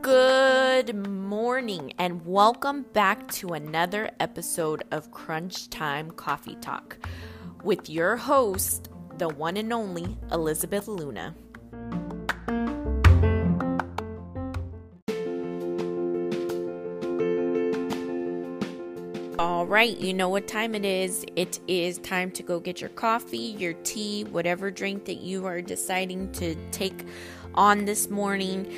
Good morning and welcome back to another episode of Crunch Time Coffee Talk with your host, the one and only Elizabeth Luna. All right, you know what time it is. It is time to go get your coffee, your tea, whatever drink that you are deciding to take on this morning.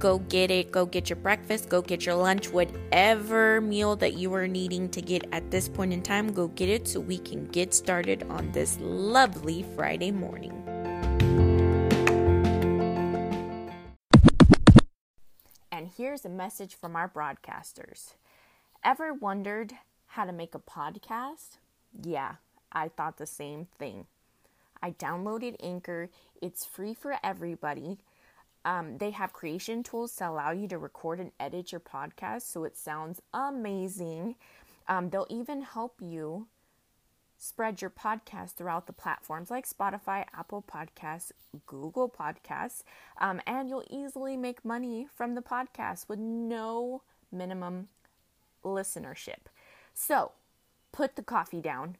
Go get it. Go get your breakfast. Go get your lunch. Whatever meal that you are needing to get at this point in time, go get it so we can get started on this lovely Friday morning. And here's a message from our broadcasters. Ever wondered how to make a podcast? Yeah, I thought the same thing. I downloaded Anchor. It's free for everybody. They have creation tools to allow you to record and edit your podcast, so it sounds amazing. They'll even help you spread your podcast throughout the platforms like Spotify, Apple Podcasts, Google Podcasts, and you'll easily make money from the podcast with no minimum listenership. So, put the coffee down,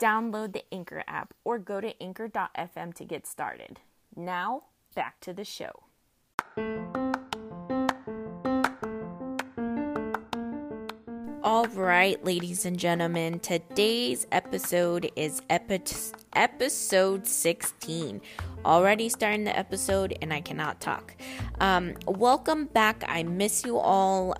download the Anchor app, or go to anchor.fm to get started. Now, back to the show. All right, ladies and gentlemen, today's episode is episode 16. Already starting the episode and I cannot talk. Welcome back. I miss you all.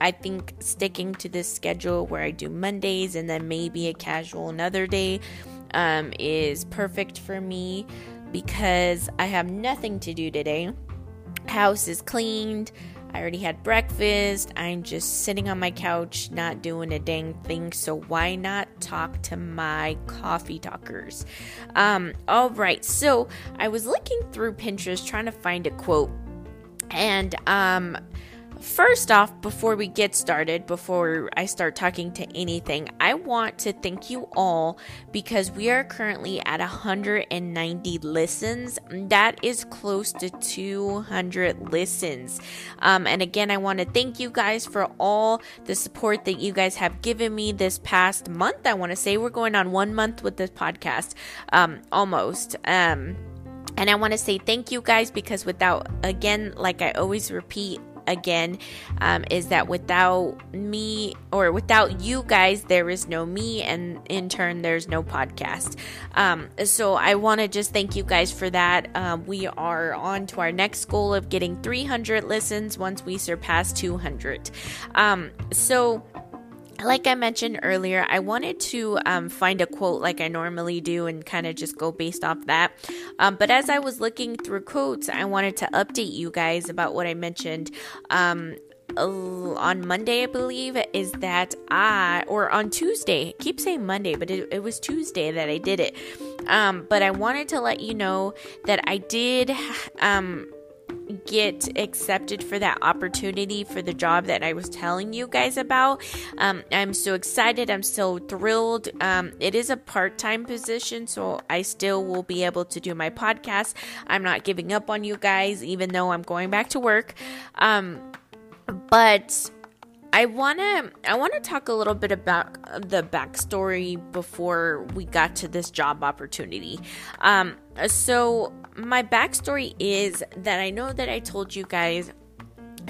I think sticking to this schedule where I do Mondays and then maybe a casual another day is perfect for me because I have nothing to do today. House is cleaned. I already had breakfast. I'm just sitting on my couch not doing a dang thing. So why not talk to my coffee talkers? All right. So I was looking through Pinterest trying to find a quote. And first off, before we get started, before I start talking to anything, I want to thank you all because we are currently at 190 listens. That is close to 200 listens. And again, I want to thank you guys for all the support that you guys have given me this past month. I want to say we're going on 1 month with this podcast, almost. And I want to say thank you guys because without, again, like I always repeat, is that without me or without you guys, there is no me, and in turn, there's no podcast. So I want to just thank you guys for that. We are on to our next goal of getting 300 listens once we surpass 200. So like I mentioned earlier, I wanted to find a quote like I normally do and kind of just go based off that. But as I was looking through quotes, I wanted to update you guys about what I mentioned on Monday, I believe, is that or on Tuesday, I keep saying Monday, but it was Tuesday that I did it. But I wanted to let you know that I did get accepted for that opportunity for the job that I was telling you guys about. I'm so excited. I'm so thrilled. It is a part-time position, so I still will be able to do my podcast. I'm not giving up on you guys, even though I'm going back to work. But I wanna talk a little bit about the backstory before we got to this job opportunity. So my backstory is that I know that I told you guys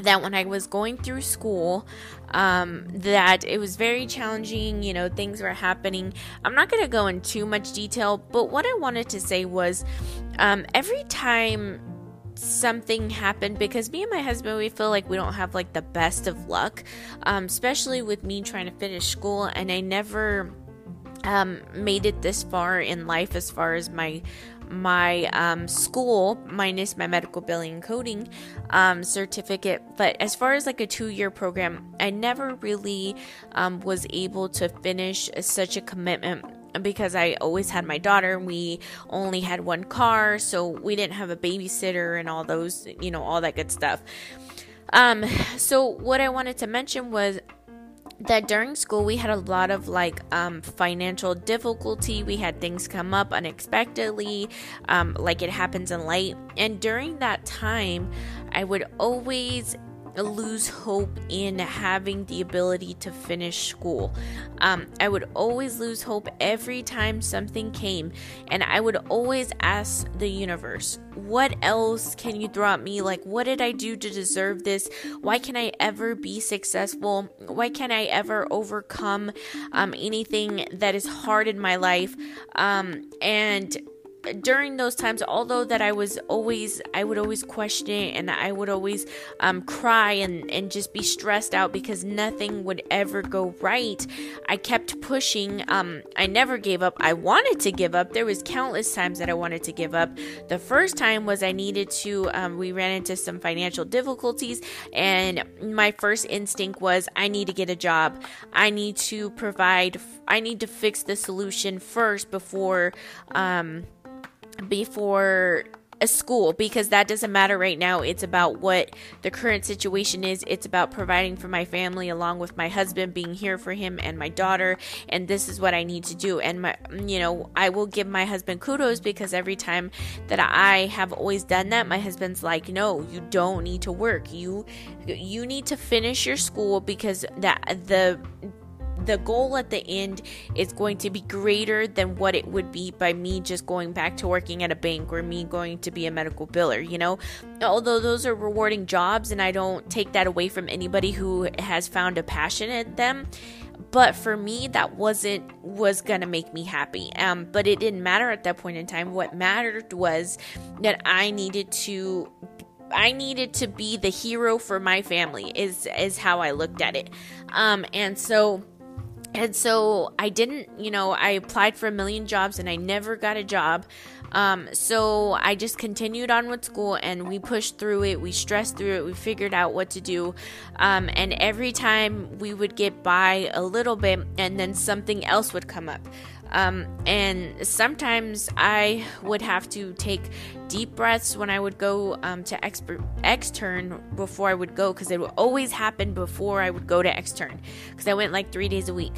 that when I was going through school, that it was very challenging, you know, things were happening. I'm not going to go into too much detail, but what I wanted to say was, every time something happened, because me and my husband, we feel like we don't have like the best of luck, especially with me trying to finish school, and I never made it this far in life as far as my school minus my medical billing and coding certificate. But as far as like a 2-year program, I never really was able to finish such a commitment because I always had my daughter. We only had one car, so we didn't have a babysitter and all those, you know, all that good stuff. So what I wanted to mention was that during school we had a lot of financial difficulty. We had things come up unexpectedly, like it happens in life. And during that time, I would always lose hope in having the ability to finish school. I would always lose hope every time something came, and I would always ask the universe, what else can you throw at me? What did I do to deserve this? Why can I ever be successful? Why can't I ever overcome anything that is hard in my life? And during those times, although that I would always question it, and I would always cry and just be stressed out because nothing would ever go right, I kept pushing. I never gave up. I wanted to give up. There was countless times that I wanted to give up. The first time was I needed to, we ran into some financial difficulties, and my first instinct was, I need to get a job. I need to provide, I need to fix the solution first before a school, because that doesn't matter right now. It's about what the current situation is. It's about providing for my family, along with my husband, being here for him and my daughter. And this is what I need to do. And I will give my husband kudos, because every time that I have always done that, my husband's like, no, you don't need to work. You need to finish your school, because the goal at the end is going to be greater than what it would be by me just going back to working at a bank, or me going to be a medical biller, Although those are rewarding jobs, and I don't take that away from anybody who has found a passion in them. But for me, that was gonna make me happy. But it didn't matter at that point in time. What mattered was that I needed to be the hero for my family, is how I looked at it. And so I didn't, I applied for 1,000,000 jobs and I never got a job. So I just continued on with school, and we pushed through it. We stressed through it. We figured out what to do. And every time we would get by a little bit, and then something else would come up. And sometimes I would have to take deep breaths when I would go to extern before I would go, because it would always happen before I would go to extern, because I went 3 days a week.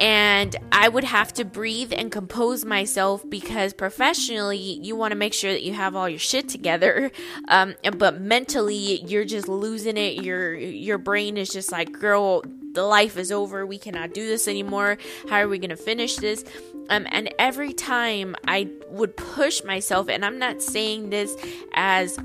And I would have to breathe and compose myself, because professionally, you want to make sure that you have all your shit together. But mentally, you're just losing it. Your brain is just like, girl, the life is over. We cannot do this anymore. How are we going to finish this? And every time I would push myself, and I'm not saying this as,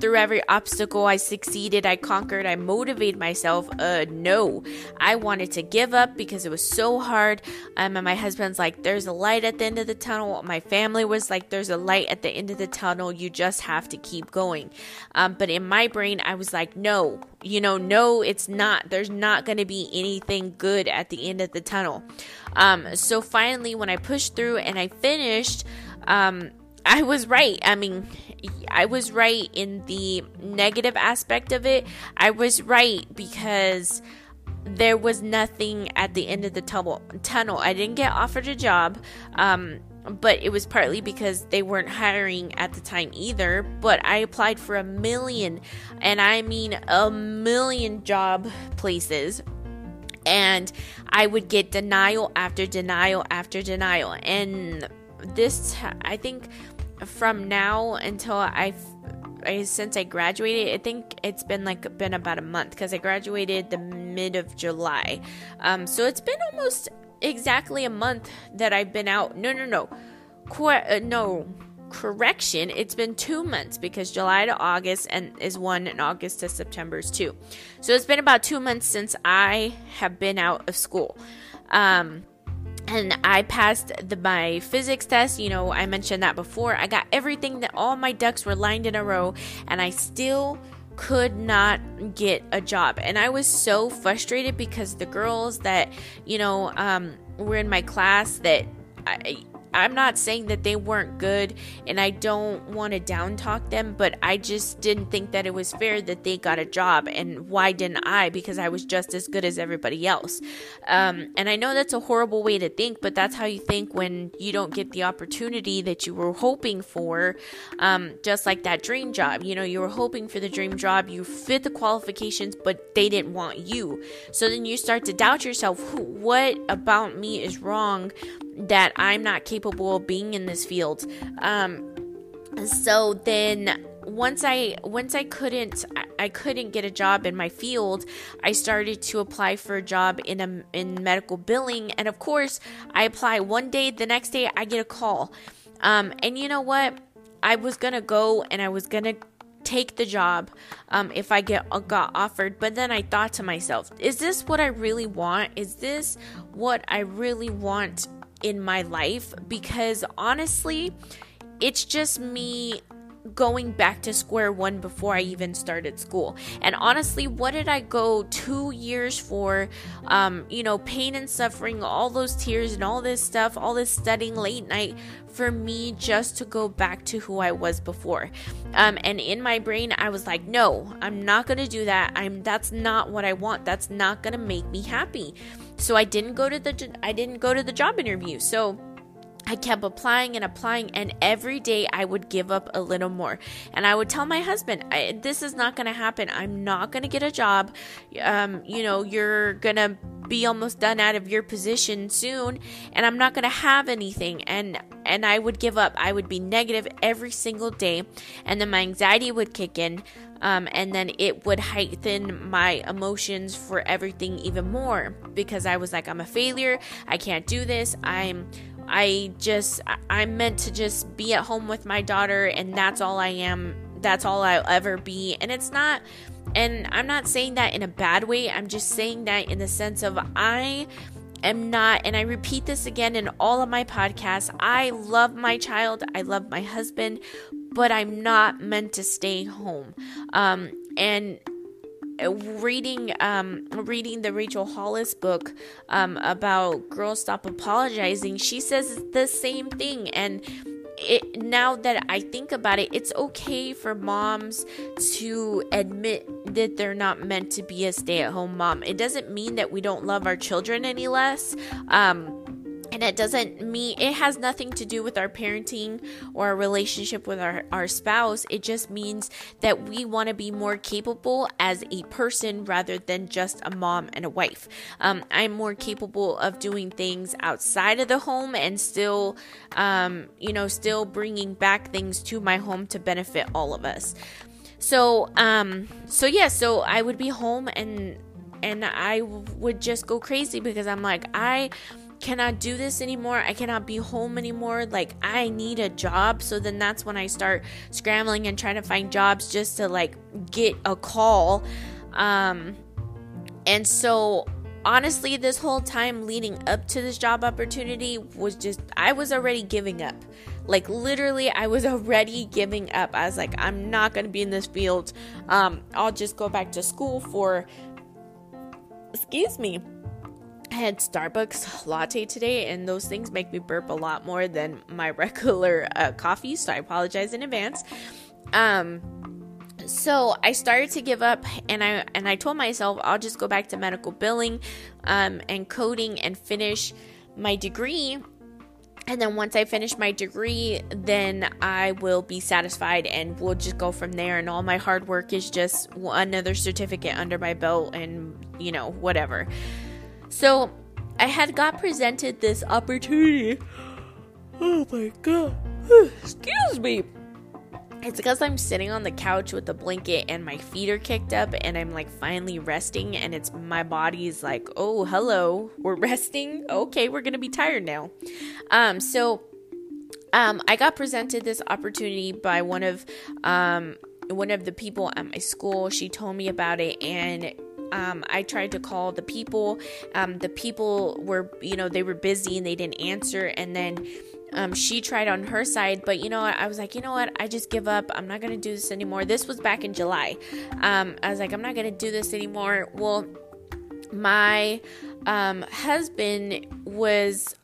through every obstacle I succeeded, I conquered, I motivated myself. No, I wanted to give up because it was so hard. And my husband's like, there's a light at the end of the tunnel. My family was like, there's a light at the end of the tunnel. You just have to keep going. But in my brain, I was like, no, no, it's not. There's not going to be anything good at the end of the tunnel. So finally, when I pushed through and I finished, I was right. I was right in the negative aspect of it. I was right because there was nothing at the end of the tunnel. I didn't get offered a job, but it was partly because they weren't hiring at the time either. But I applied for 1,000,000, and I mean 1,000,000 job places. And I would get denial after denial after denial. And this, I think, from now until since I graduated, I think it's been about a month, because I graduated the mid of July. So it's been almost exactly a month that I've been out. Correction. It's been 2 months, because July to August is one, and August to September is two. So it's been about 2 months since I have been out of school. And I passed my physics test. I mentioned that before. I got everything, that all my ducks were lined in a row, and I still could not get a job. And I was so frustrated, because the girls that, were in my class that I'm not saying that they weren't good, and I don't want to down talk them, but I just didn't think that it was fair that they got a job, and why didn't I? Because I was just as good as everybody else. And I know that's a horrible way to think, but that's how you think when you don't get the opportunity that you were hoping for, just like that dream job. You know, you were hoping for the dream job, you fit the qualifications, but they didn't want you. So then you start to doubt yourself. What about me is wrong that I'm not capable of being in this field? So then once I couldn't get a job in my field, I started to apply for a job in medical billing. And of course, I apply one day, the next day I get a call. And you know what? I was going to go and I was going to take the job if I got offered. But then I thought to myself, is this what I really want? Is this what I really want in my life? Because honestly, it's just me going back to square one before I even started school. And honestly, what did I go 2 years for? Pain and suffering, all those tears and all this stuff, all this studying late night for me just to go back to who I was before. And in my brain, I was like, no, I'm not going to do that. That's not what I want. That's not going to make me happy. So I didn't go to the job interview. So I kept applying, and every day I would give up a little more. And I would tell my husband, this is not going to happen. I'm not going to get a job. You're going to be almost done out of your position soon, and I'm not going to have anything. And I would give up. I would be negative every single day. And then my anxiety would kick in. And then it would heighten my emotions for everything even more, because I was like, I'm a failure. I can't do this. I'm meant to just be at home with my daughter, and that's all I am. That's all I'll ever be. And it's not, and I'm not saying that in a bad way. I'm just saying that in the sense of I am not, and I repeat this again in all of my podcasts, I love my child. I love my husband, but I'm not meant to stay home. And reading the Rachel Hollis book about Girls Stop Apologizing, she says the same thing. And now that I think about it, it's okay for moms to admit that they're not meant to be a stay-at-home mom. It doesn't mean that we don't love our children any less. And it doesn't mean, it has nothing to do with our parenting or our relationship with our spouse. It just means that we want to be more capable as a person rather than just a mom and a wife. I'm more capable of doing things outside of the home and still, still bringing back things to my home to benefit all of us. So I would be home and I would just go crazy, because I'm like, I cannot do this anymore. I cannot be home anymore. Like, I need a job. So then that's when I start scrambling and trying to find jobs just to like get a call. And so honestly, this whole time leading up to this job opportunity was just, I was already giving up. Like, literally, I was already giving up. I was like, I'm not going to be in this field. I'll just go back to school for, excuse me, I had Starbucks latte today, and those things make me burp a lot more than my regular coffee, so I apologize in advance. So I started to give up, and I told myself I'll just go back to medical billing and coding and finish my degree. And then once I finish my degree, then I will be satisfied, and we'll just go from there. And all my hard work is just another certificate under my belt, and whatever. So I had got presented this opportunity. Oh my God. Excuse me. It's because I'm sitting on the couch with the blanket and my feet are kicked up and I'm like finally resting, and it's my body's like, oh, hello, we're resting. Okay, we're going to be tired now. I got presented this opportunity by one of the people at my school. She told me about it, and I tried to call the people. The people were, they were busy and they didn't answer. And then she tried on her side, but I was like, you know what? I just give up. I'm not going to do this anymore. This was back in July. I was like, I'm not going to do this anymore. Well, my husband was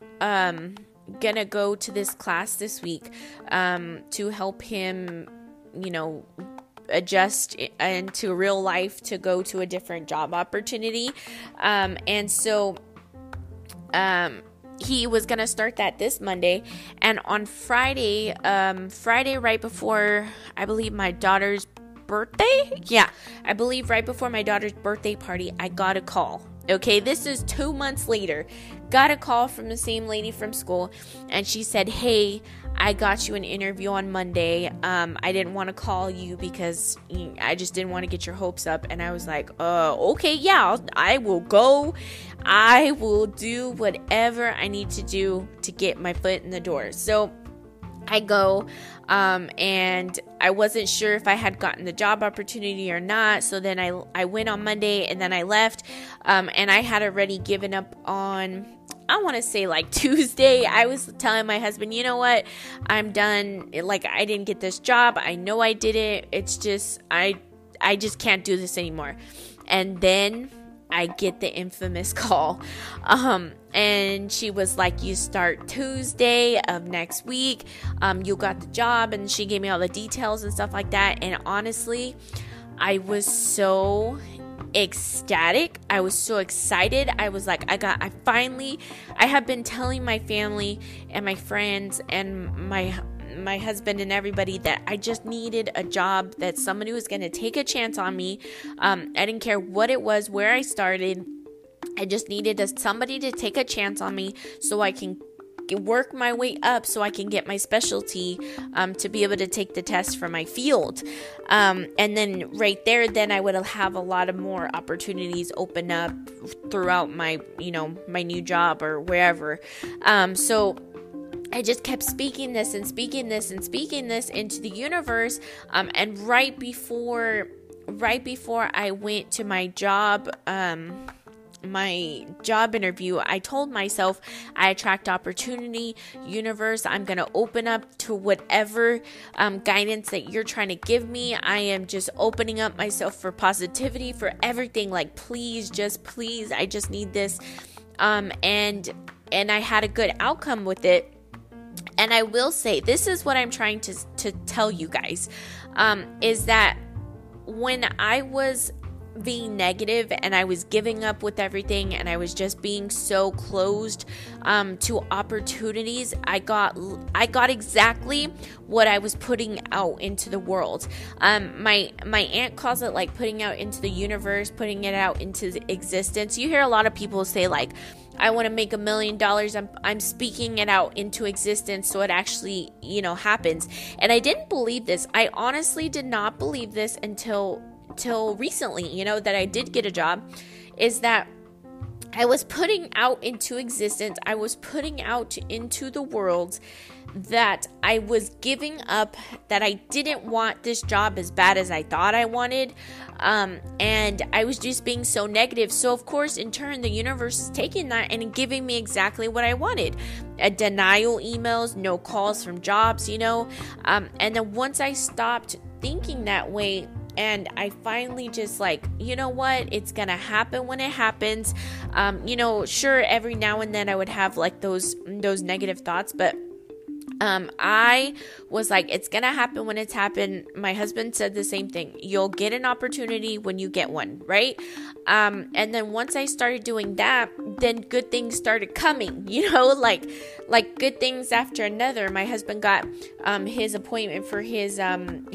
gonna go to this class this week to help him, you know, adjust into real life to go to a different job opportunity. And so he was going to start that this Monday. And on Friday, right before, I believe, my daughter's birthday? Yeah, I believe right before my daughter's birthday party, I got a call. Okay, this is 2 months later. Got a call from the same lady from school, and she said, "Hey, I got you an interview on Monday. I didn't want to call you because I just didn't want to get your hopes up." And I was like, okay, yeah, I will go. I will do whatever I need to do to get my foot in the door. So I go, and I wasn't sure if I had gotten the job opportunity or not. So then I went on Monday, and then I left, and I had already given up on, I want to say, like, Tuesday. I was telling my husband, you know what, I'm done. Like, I didn't get this job. I know I did it. It's just, I just can't do this anymore. And then I get the infamous call. And she was like, "You start Tuesday of next week. You got the job." And she gave me all the details and stuff like that. And honestly, I was so ecstatic. I was so excited. I was like, I have been telling my family and my friends and my husband and everybody that I just needed a job, that somebody was going to take a chance on me. I didn't care what it was, where I started. I just needed somebody to take a chance on me so I can work my way up, so I can get my specialty, to be able to take the test for my field. And then right there, then I would have a lot of more opportunities open up throughout my, you know, my new job or wherever. So I just kept speaking this and speaking this and speaking this into the universe. And right before I went to my job interview, I told myself, I attract opportunity, universe. I'm going to open up to whatever guidance that you're trying to give me. I am just opening up myself for positivity, for everything. Like, please, I just need this. And I had a good outcome with it. And I will say, this is what I'm trying to tell you guys, is that when I was being negative and I was giving up with everything and I was just being so closed to opportunities, I got exactly what I was putting out into the world. My aunt calls it like putting out into the universe, putting it out into existence. You hear a lot of people say, like, I want to make $1 million. I'm speaking it out into existence so it actually, you know, happens. And I didn't believe this. I honestly did not believe this until recently, you know, that I did get a job, is that I was putting out into existence, I was putting out into the world that I was giving up, that I didn't want this job as bad as I thought I wanted, and I was just being so negative. So of course, in turn, the universe is taking that and giving me exactly what I wanted. Denial emails, no calls from jobs, you know, and then once I stopped thinking that way, and I finally just, like, you know what, it's going to happen when it happens. You know, sure, every now and then I would have, like, those negative thoughts, but I was like, it's going to happen when it's happened. My husband said the same thing. You'll get an opportunity when you get one, right? And then once I started doing that, then good things started coming, you know, like good things after another. My husband got his appointment for his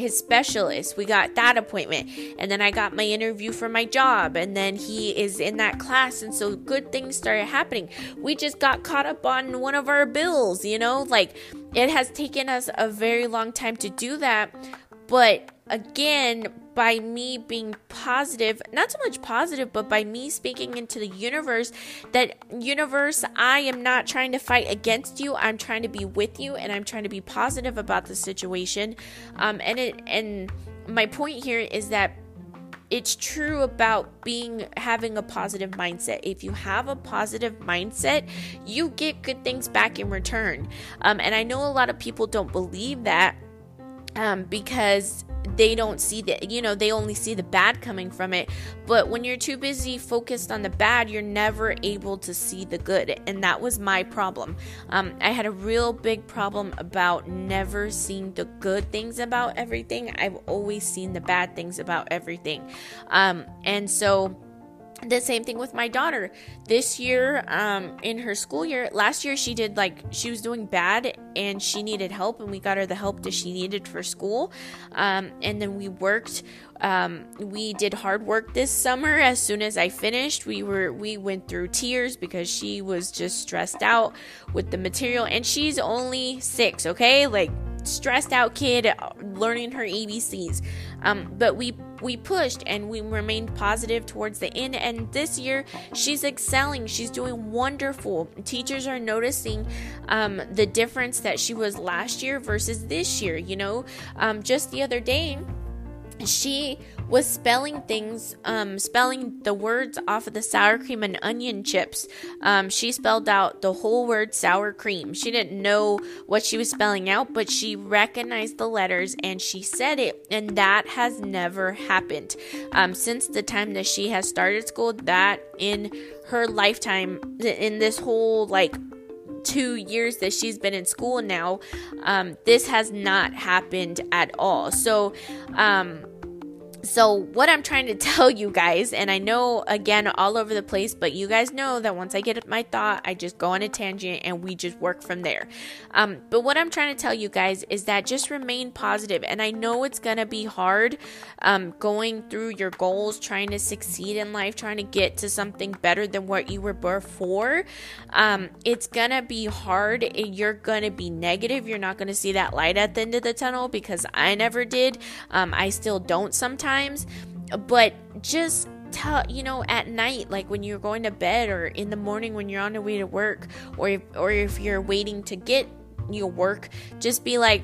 specialist. We got that appointment. And then I got my interview for my job. And then he is in that class. And so good things started happening. We just got caught up on one of our bills, you know, like, it has taken us a very long time to do that. But again, by me being positive, not so much positive, but by me speaking into the universe, that universe, I am not trying to fight against you. I'm trying to be with you, and I'm trying to be positive about the situation. And my point here is that it's true about having a positive mindset. If you have a positive mindset, you get good things back in return. And I know a lot of people don't believe that, because they don't see the, you know, they only see the bad coming from it. But when you're too busy focused on the bad, you're never able to see the good. And that was my problem. I had a real big problem about never seeing the good things about everything. I've always seen the bad things about everything. And so the same thing with my daughter this year, in her school year. Last year she did, like, she was doing bad and she needed help, and we got her the help that she needed for school. And then we worked, we did hard work this summer. As soon as I finished, we went through tears because she was just stressed out with the material, and she's only 6. Okay. Like, stressed out kid learning her ABCs. But we pushed and we remained positive towards the end. And this year she's excelling. She's doing wonderful. Teachers are noticing, the difference that she was last year versus this year, you know. Just the other day, she was spelling the words off of the sour cream and onion chips. She spelled out the whole word sour cream. She didn't know what she was spelling out, but she recognized the letters and she said it. And that has never happened. Since the time that she has started school, that in her lifetime, in this whole, like, 2 years that she's been in school now, this has not happened at all. So what I'm trying to tell you guys, and I know, again, all over the place, but you guys know that once I get my thought, I just go on a tangent and we just work from there. But what I'm trying to tell you guys is that just remain positive. And I know it's going to be hard, going through your goals, trying to succeed in life, trying to get to something better than what you were before. It's going to be hard. You're going to be negative. You're not going to see that light at the end of the tunnel, because I never did. I still don't sometimes. But just tell, you know, at night, like when you're going to bed, or in the morning when you're on your way to work, or if you're waiting to get your work, just be like,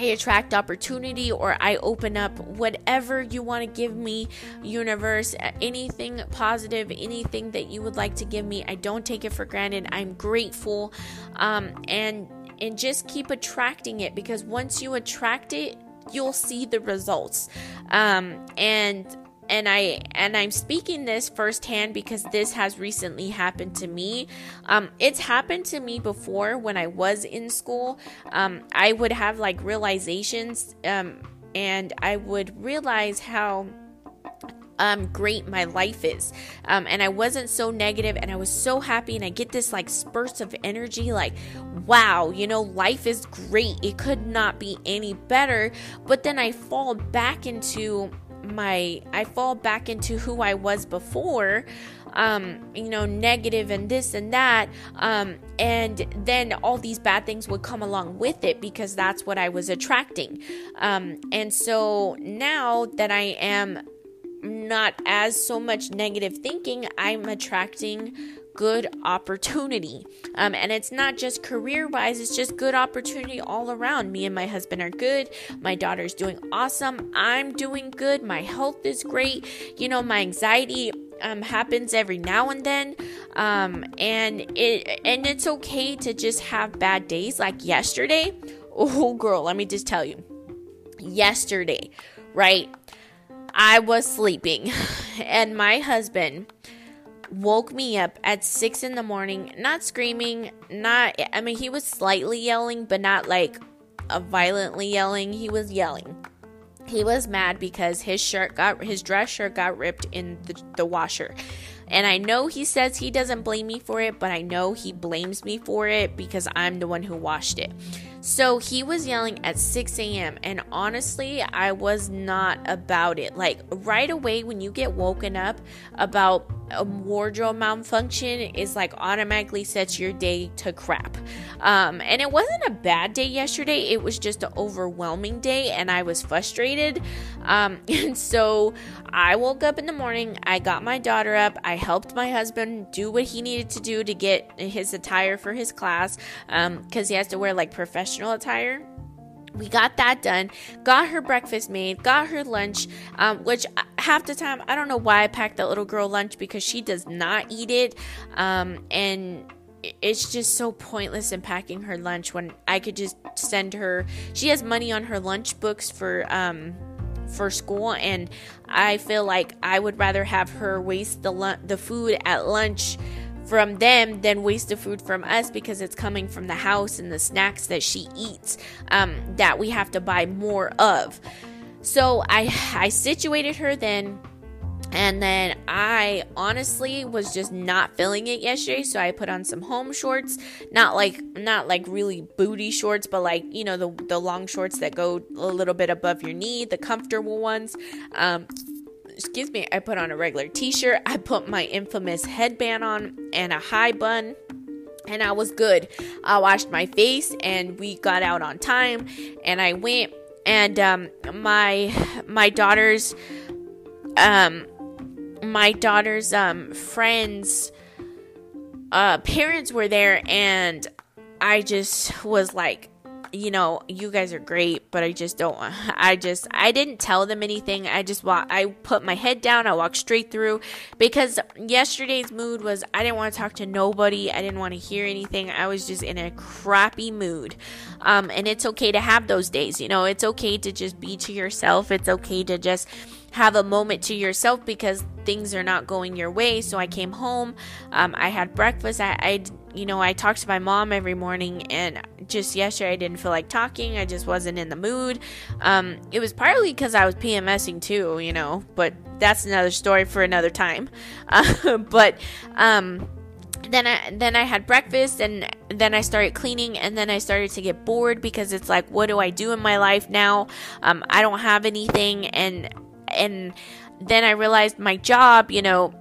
I attract opportunity, or I open up, whatever you want to give me, universe, anything positive, anything that you would like to give me. I don't take it for granted. I'm grateful. And just keep attracting it, because once you attract it, you'll see the results. And I'm speaking this firsthand because this has recently happened to me. It's happened to me before when I was in school. I would have, like, realizations, and I would realize how great my life is. And I wasn't so negative, and I was so happy, and I get this, like, spurts of energy, like, wow, you know, life is great. It could not be any better. But then I fall back into who I was before, you know, negative and this and that. And then all these bad things would come along with it, because that's what I was attracting. And so now that I am not as so much negative thinking, I'm attracting good opportunity. And it's not just career wise, it's just good opportunity all around. Me and my husband are good. My daughter's doing awesome. I'm doing good. My health is great. You know, my anxiety happens every now and then. And it's okay to just have bad days, like yesterday. Oh girl, let me just tell you. Yesterday, right? I was sleeping and my husband woke me up at 6 a.m, not screaming, he was slightly yelling, but not like a violently yelling. He was yelling. He was mad because his dress shirt got ripped in the washer. And I know he says he doesn't blame me for it, but I know he blames me for it because I'm the one who washed it. So he was yelling at 6 a.m. And honestly, I was not about it. Like, right away when you get woken up about a wardrobe malfunction, is like automatically sets your day to crap. And it wasn't a bad day yesterday. It was just an overwhelming day, and I was frustrated. And so I woke up in the morning. I got my daughter up. I helped my husband do what he needed to do to get his attire for his class, because he has to wear, like, professional attire. We got that done, got her breakfast made, got her lunch, which half the time, I don't know why I packed that little girl lunch, because she does not eat it. it's just so pointless in packing her lunch when I could just send her. She has money on her lunch books for school, and I feel like I would rather have her waste the food at lunch from them than waste the food from us, because it's coming from the house, and the snacks that she eats that we have to buy more of. So I situated her then. And then I honestly was just not feeling it yesterday, so I put on some home shorts, not like really booty shorts, but like, you know, the long shorts that go a little bit above your knee, the comfortable ones. Excuse me, I put on a regular t-shirt, I put my infamous headband on and a high bun, and I was good. I washed my face, and we got out on time, and I went, and my daughter's friends, parents were there, and I just was like, you know, you guys are great, but I didn't tell them anything. I put my head down. I walked straight through, because yesterday's mood was, I didn't want to talk to nobody. I didn't want to hear anything. I was just in a crappy mood. And it's okay to have those days, you know, it's okay to just be to yourself. It's okay to just have a moment to yourself because things are not going your way. So I came home. I had breakfast. I talked to my mom every morning, and just yesterday I didn't feel like talking. I just wasn't in the mood. It was partly because I was PMSing too, you know, but that's another story for another time. Then I had breakfast, and then I started cleaning, and then I started to get bored because it's like, what do I do in my life now? I don't have anything. And then I realized my job, you know,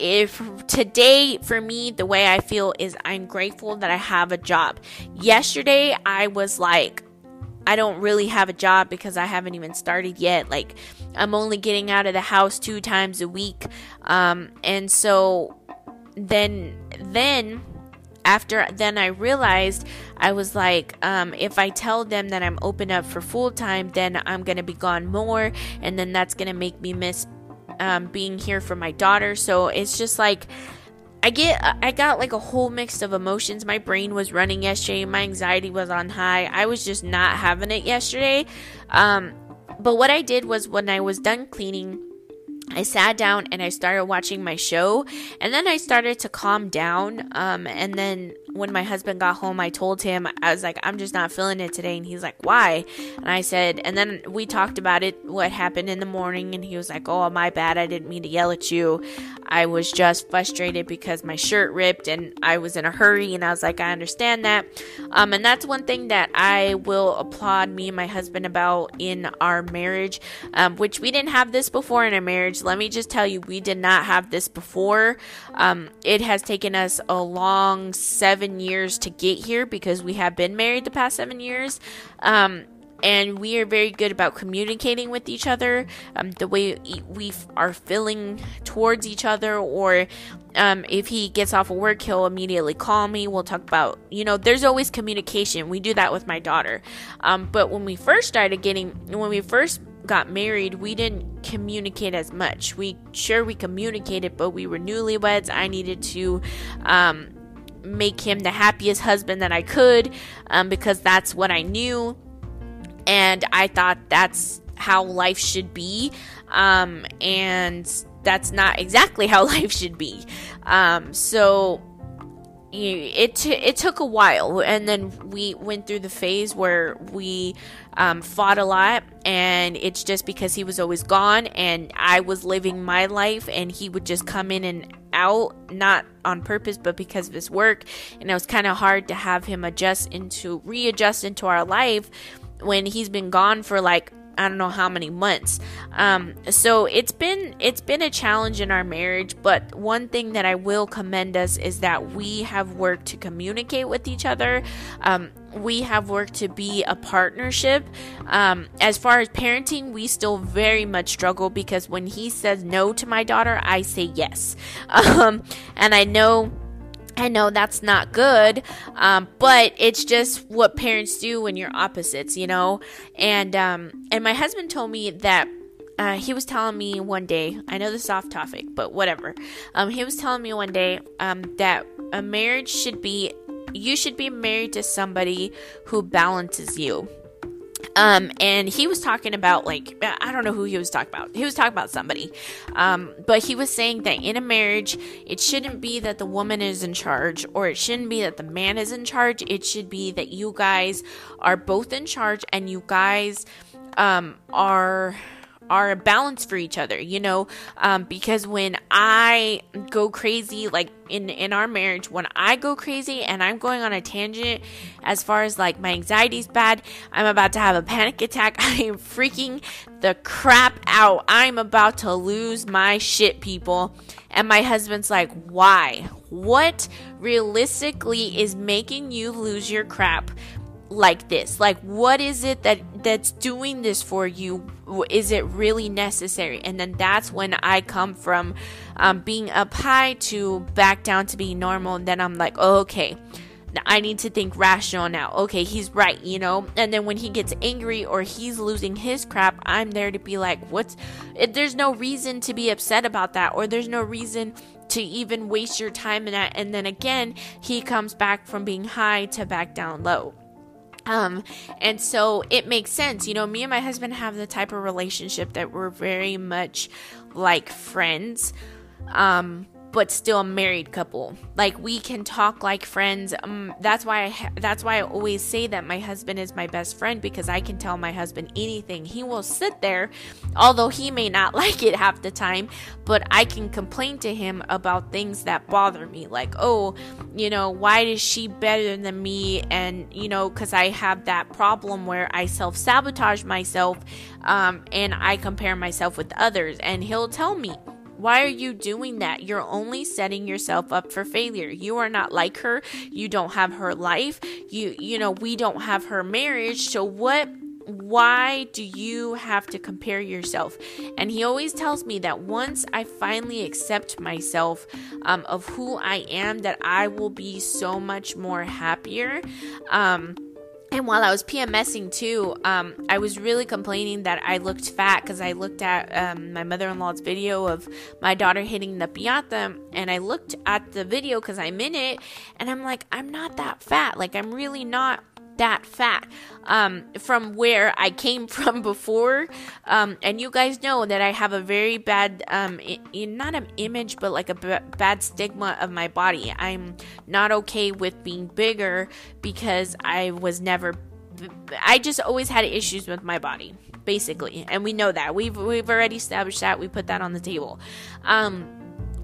if today for me, the way I feel is I'm grateful that I have a job. Yesterday, I was like, I don't really have a job because I haven't even started yet. Like, I'm only getting out of the house 2 times a week. And so then I realized, I was like, if I tell them that I'm open up for full time, then I'm going to be gone more. And then that's going to make me miss being here for my daughter. So it's just like, I got like a whole mix of emotions. My brain was running yesterday. My anxiety was on high. I was just not having it yesterday. But what I did was, when I was done cleaning, I sat down and I started watching my show, and then I started to calm down. And then when my husband got home, I told him, I was like, I'm just not feeling it today. And he's like, why? And I said, and then we talked about it, what happened in the morning. And he was like, oh, my bad. I didn't mean to yell at you. I was just frustrated because my shirt ripped and I was in a hurry. And I was like, I understand that. And that's one thing that I will applaud me and my husband about in our marriage, which we didn't have this before in our marriage. Let me just tell you, we did not have this before. It has taken us a long 7 years to get here, because we have been married the past 7 years. And we are very good about communicating with each other, the way we are feeling towards each other, or if he gets off of work, he'll immediately call me. We'll talk about, you know, there's always communication. We do that with my daughter. But when we first started getting, when we first got married, we didn't communicate as much. We communicated, but we were newlyweds. I needed to make him the happiest husband that I could, because that's what I knew, and I thought that's how life should be, and that's not exactly how life should be. So it took a while, and then we went through the phase where we fought a lot, and it's just because he was always gone, and I was living my life, and he would just come in and out, not on purpose, but because of his work, and it was kind of hard to have him readjust into our life when he's been gone for like, I don't know how many months. So it's been a challenge in our marriage, but one thing that I will commend us is that we have worked to communicate with each other. We have worked to be a partnership. As far as parenting, we still very much struggle, because when he says no to my daughter, I say yes. And I know that's not good, but it's just what parents do when you're opposites, you know? And my husband told me that, he was telling me one day, I know this is off topic, but whatever. He was telling me one day, that A marriage should be, you should be married to somebody who balances you. And he was talking about, like, I don't know who he was talking about. He was talking about somebody. But he was saying that in a marriage, it shouldn't be that the woman is in charge, or it shouldn't be that the man is in charge. It should be that you guys are both in charge, and you guys, are a balance for each other, you know, because when I go crazy, like in our marriage, when I go crazy and I'm going on a tangent as far as like my anxiety's bad, I'm about to have a panic attack, I am freaking the crap out, I'm about to lose my shit, people. And my husband's like, why? What realistically is making you lose your crap like this? Like, what is it that's doing this for you? Is it really necessary? And then that's when I come from being up high to back down to being normal. And then I'm like, oh, okay, I need to think rational now. Okay, he's right, you know? And then when he gets angry or he's losing his crap, I'm there to be like, there's no reason to be upset about that, or there's no reason to even waste your time in that. And then again, he comes back from being high to back down low. And so it makes sense, you know, me and my husband have the type of relationship that we're very much like friends, but still a married couple. Like, we can talk like friends. That's why I always say that my husband is my best friend, because I can tell my husband anything. He will sit there, although he may not like it half the time, but I can complain to him about things that bother me. Like, oh, you know, why is she better than me? And, you know, because I have that problem where I self-sabotage myself, and I compare myself with others. And he'll tell me, why are you doing that? You're only setting yourself up for failure. You are not like her. You don't have her life. You know, we don't have her marriage. So why do you have to compare yourself? And he always tells me that once I finally accept myself, of who I am, that I will be so much more happier. And while I was PMSing too, I was really complaining that I looked fat, because I looked at my mother-in-law's video of my daughter hitting the piñata, and I looked at the video because I'm in it, and I'm like, I'm not that fat. Like, I'm really not that fat from where I came from before. And you guys know that I have a very bad, not an image, but like a bad stigma of my body. I'm not okay with being bigger because I just always had issues with my body, basically. And we know that. We've already established that. We put that on the table.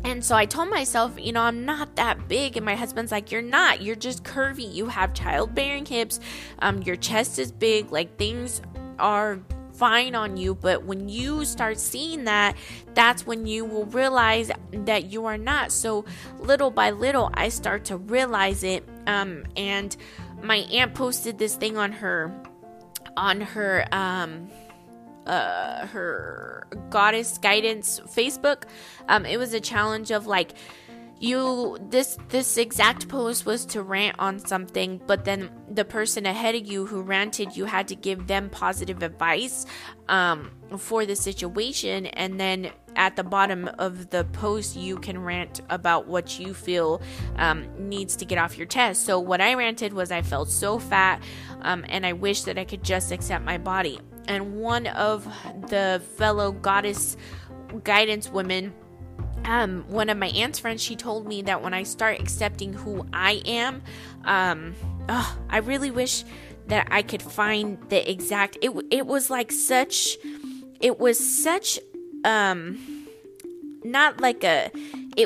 And so I told myself, you know, I'm not that big. And my husband's like, you're not. You're just curvy. You have childbearing hips. Your chest is big. Like, things are fine on you. But when you start seeing that, that's when you will realize that you are not. So little by little, I start to realize it. And my aunt posted this thing on her Goddess Guidance Facebook. It was a challenge of like, this exact post was to rant on something, but then the person ahead of you who ranted, you had to give them positive advice for the situation, and then at the bottom of the post you can rant about what you feel needs to get off your chest. So what I ranted was, I felt so fat, and I wish that I could just accept my body. And one of the fellow Goddess Guidance women, one of my aunt's friends, she told me that when I start accepting who I am, I really wish that I could find the exact, it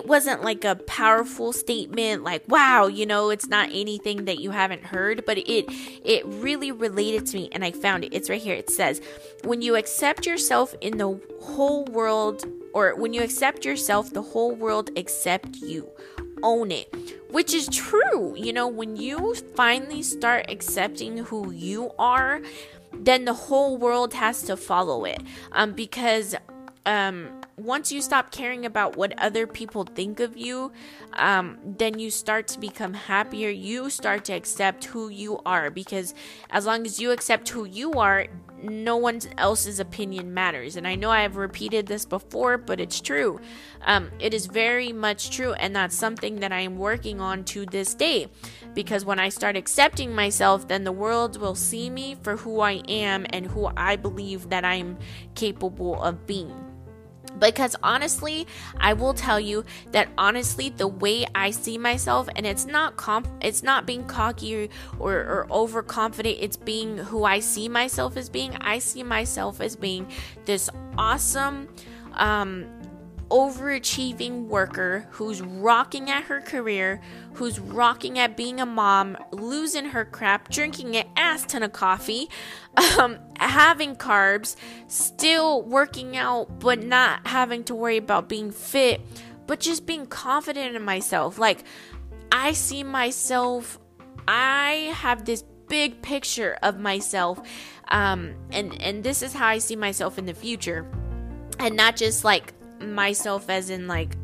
wasn't like a powerful statement, like, wow, you know, it's not anything that you haven't heard, but it really related to me, and I found it. It's right here. It says, when you accept yourself in the whole world, or when you accept yourself, the whole world accepts you. Own it. Which is true. You know, when you finally start accepting who you are, then the whole world has to follow it. Because once you stop caring about what other people think of you, then you start to become happier. You start to accept who you are, because as long as you accept who you are, no one else's opinion matters. And I know I have repeated this before, but it's true. It is very much true, and that's something that I am working on to this day, because when I start accepting myself, then the world will see me for who I am and who I believe that I'm capable of being. Because honestly, I will tell you that honestly, the way I see myself, and it's not being cocky or overconfident, it's being who I see myself as being. I see myself as being this awesome, overachieving worker who's rocking at her career, who's rocking at being a mom, losing her crap, drinking an ass ton of coffee, having carbs, still working out, but not having to worry about being fit, but just being confident in myself. Like, I see myself, I have this big picture of myself, and this is how I see myself in the future, and not just like myself as in like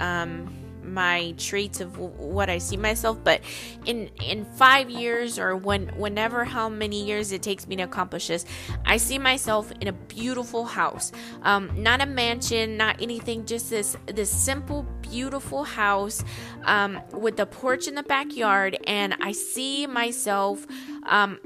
my traits of what I see myself, but in 5 years or whenever how many years it takes me to accomplish this, I see myself in a beautiful house, not a mansion, not anything, just this simple beautiful house with a porch in the backyard. And I see myself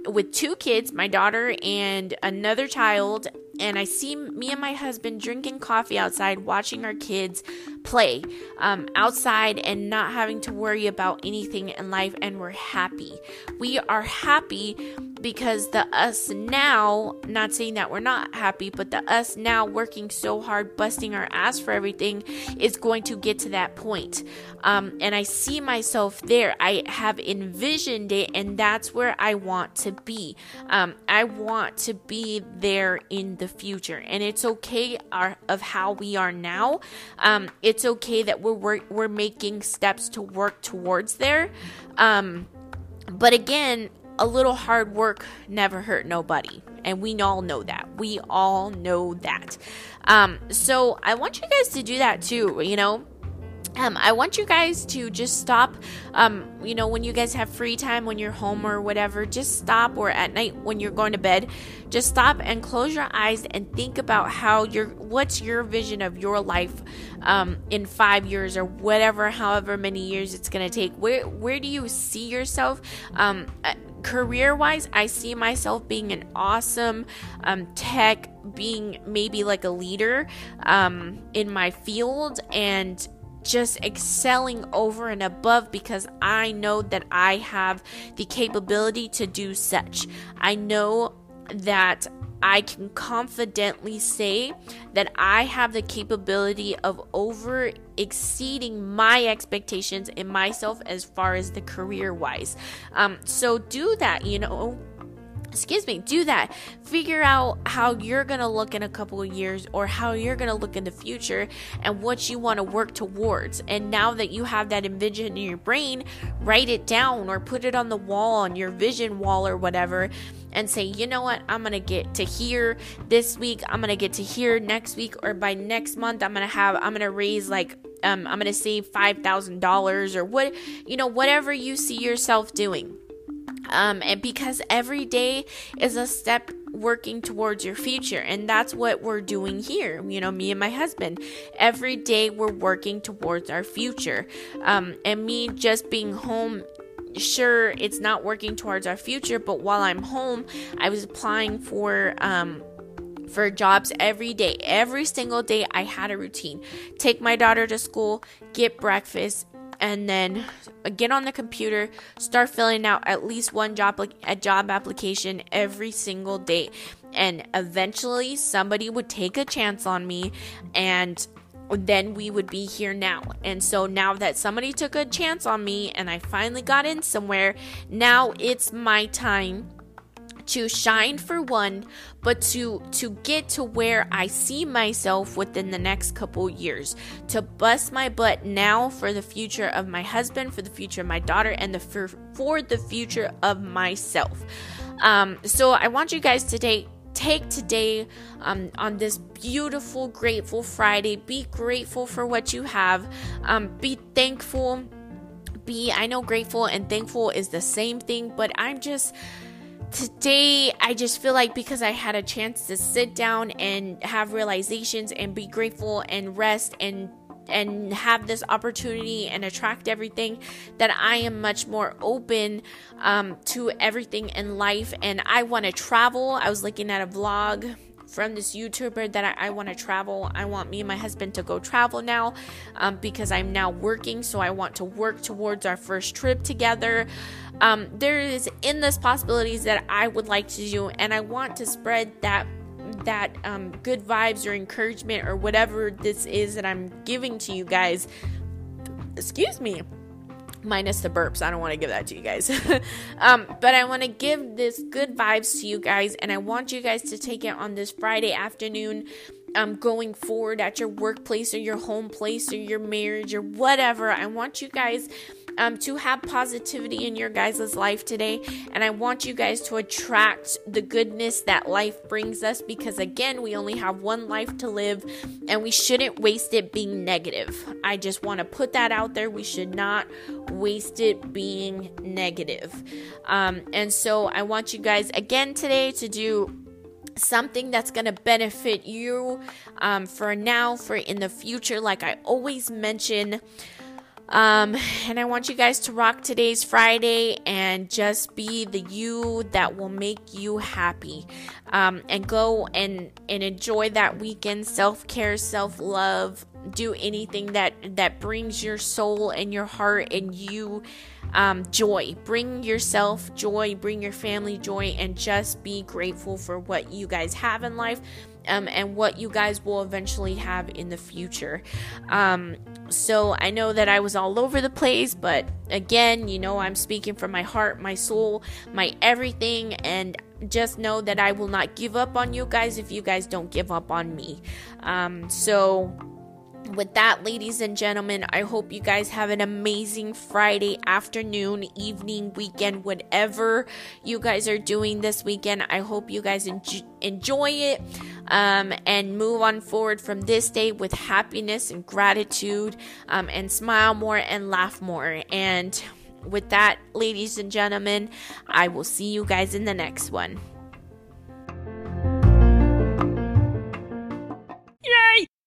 with 2 kids, my daughter and another child. And I see me and my husband drinking coffee outside, watching our kids play outside, and not having to worry about anything in life. And we're happy. We are happy because the us now, not saying that we're not happy, but the us now working so hard, busting our ass for everything, is going to get to that point. And I see myself there. I have envisioned it, and that's where I want to be. I want to be there in the future, and it's okay of how we are now. It's okay that we're making steps to work towards there. But again, a little hard work never hurt nobody. And we all know that. We all know that. So I want you guys to do that too, you know. I want you guys to just stop, you know, when you guys have free time, when you're home or whatever, just stop, or at night when you're going to bed, just stop and close your eyes and think about what's your vision of your life, in 5 years or whatever, however many years it's going to take. Where do you see yourself? Career-wise, I see myself being an awesome tech, being maybe like a leader, in my field, and just excelling over and above, because I know that I have the capability to do such. I know that I can confidently say that I have the capability of over exceeding my expectations in myself as far as the career wise. So do that, you know. Do that. Figure out how you're going to look in a couple of years, or how you're going to look in the future, and what you want to work towards. And now that you have that envision in your brain, write it down or put it on the wall, on your vision wall or whatever, and say, you know what, I'm going to get to here this week. I'm going to get to here next week, or by next month, I'm going to raise like, I'm going to save $5,000 or what, you know, whatever you see yourself doing. And because every day is a step working towards your future, and that's what we're doing here, you know, me and my husband. Every day we're working towards our future. And me just being home, sure, it's not working towards our future, but while I'm home, I was applying for jobs every day. Every single day I had a routine. Take my daughter to school, get breakfast, and then get on the computer, start filling out at least one job application every single day. And eventually somebody would take a chance on me, and then we would be here now. And so now that somebody took a chance on me and I finally got in somewhere, now it's my time to shine for one, but to get to where I see myself within the next couple years, to bust my butt now for the future of my husband, for the future of my daughter, and for the future of myself. So I want you guys to take take today on this beautiful, grateful Friday. Be grateful for what you have. Be thankful. I know grateful and thankful is the same thing, but today I just feel like because I had a chance to sit down and have realizations and be grateful and rest and have this opportunity and attract everything, that I am much more open to everything in life. And I want to travel. I was looking at a vlog from this YouTuber that I want to travel. I want me and my husband to go travel now because I'm now working. So I want to work towards our first trip together. There is endless possibilities that I would like to do, and I want to spread that good vibes or encouragement or whatever this is that I'm giving to you guys. Excuse me. Minus the burps. I don't want to give that to you guys. But I want to give this good vibes to you guys, and I want you guys to take it on this Friday afternoon, going forward at your workplace or your home place or your marriage or whatever. I want you guys to have positivity in your guys' life today. And I want you guys to attract the goodness that life brings us, because again, we only have one life to live and we shouldn't waste it being negative. I just want to put that out there. We should not waste it being negative. And so I want you guys again today to do something that's going to benefit you for now, for in the future, like I always mention. And I want you guys to rock today's Friday and just be the you that will make you happy. And go and enjoy that weekend. Self-care, self-love. Do anything that brings your soul and your heart and you joy. Bring yourself joy. Bring your family joy. And just be grateful for what you guys have in life. And what you guys will eventually have in the future. So I know that I was all over the place, but again, you know, I'm speaking from my heart, my soul, my everything, and just know that I will not give up on you guys if you guys don't give up on me. So with that, ladies and gentlemen, I hope you guys have an amazing Friday afternoon, evening, weekend, whatever you guys are doing this weekend. I hope you guys enjoy it and move on forward from this day with happiness and gratitude, and smile more and laugh more. And with that, ladies and gentlemen, I will see you guys in the next one.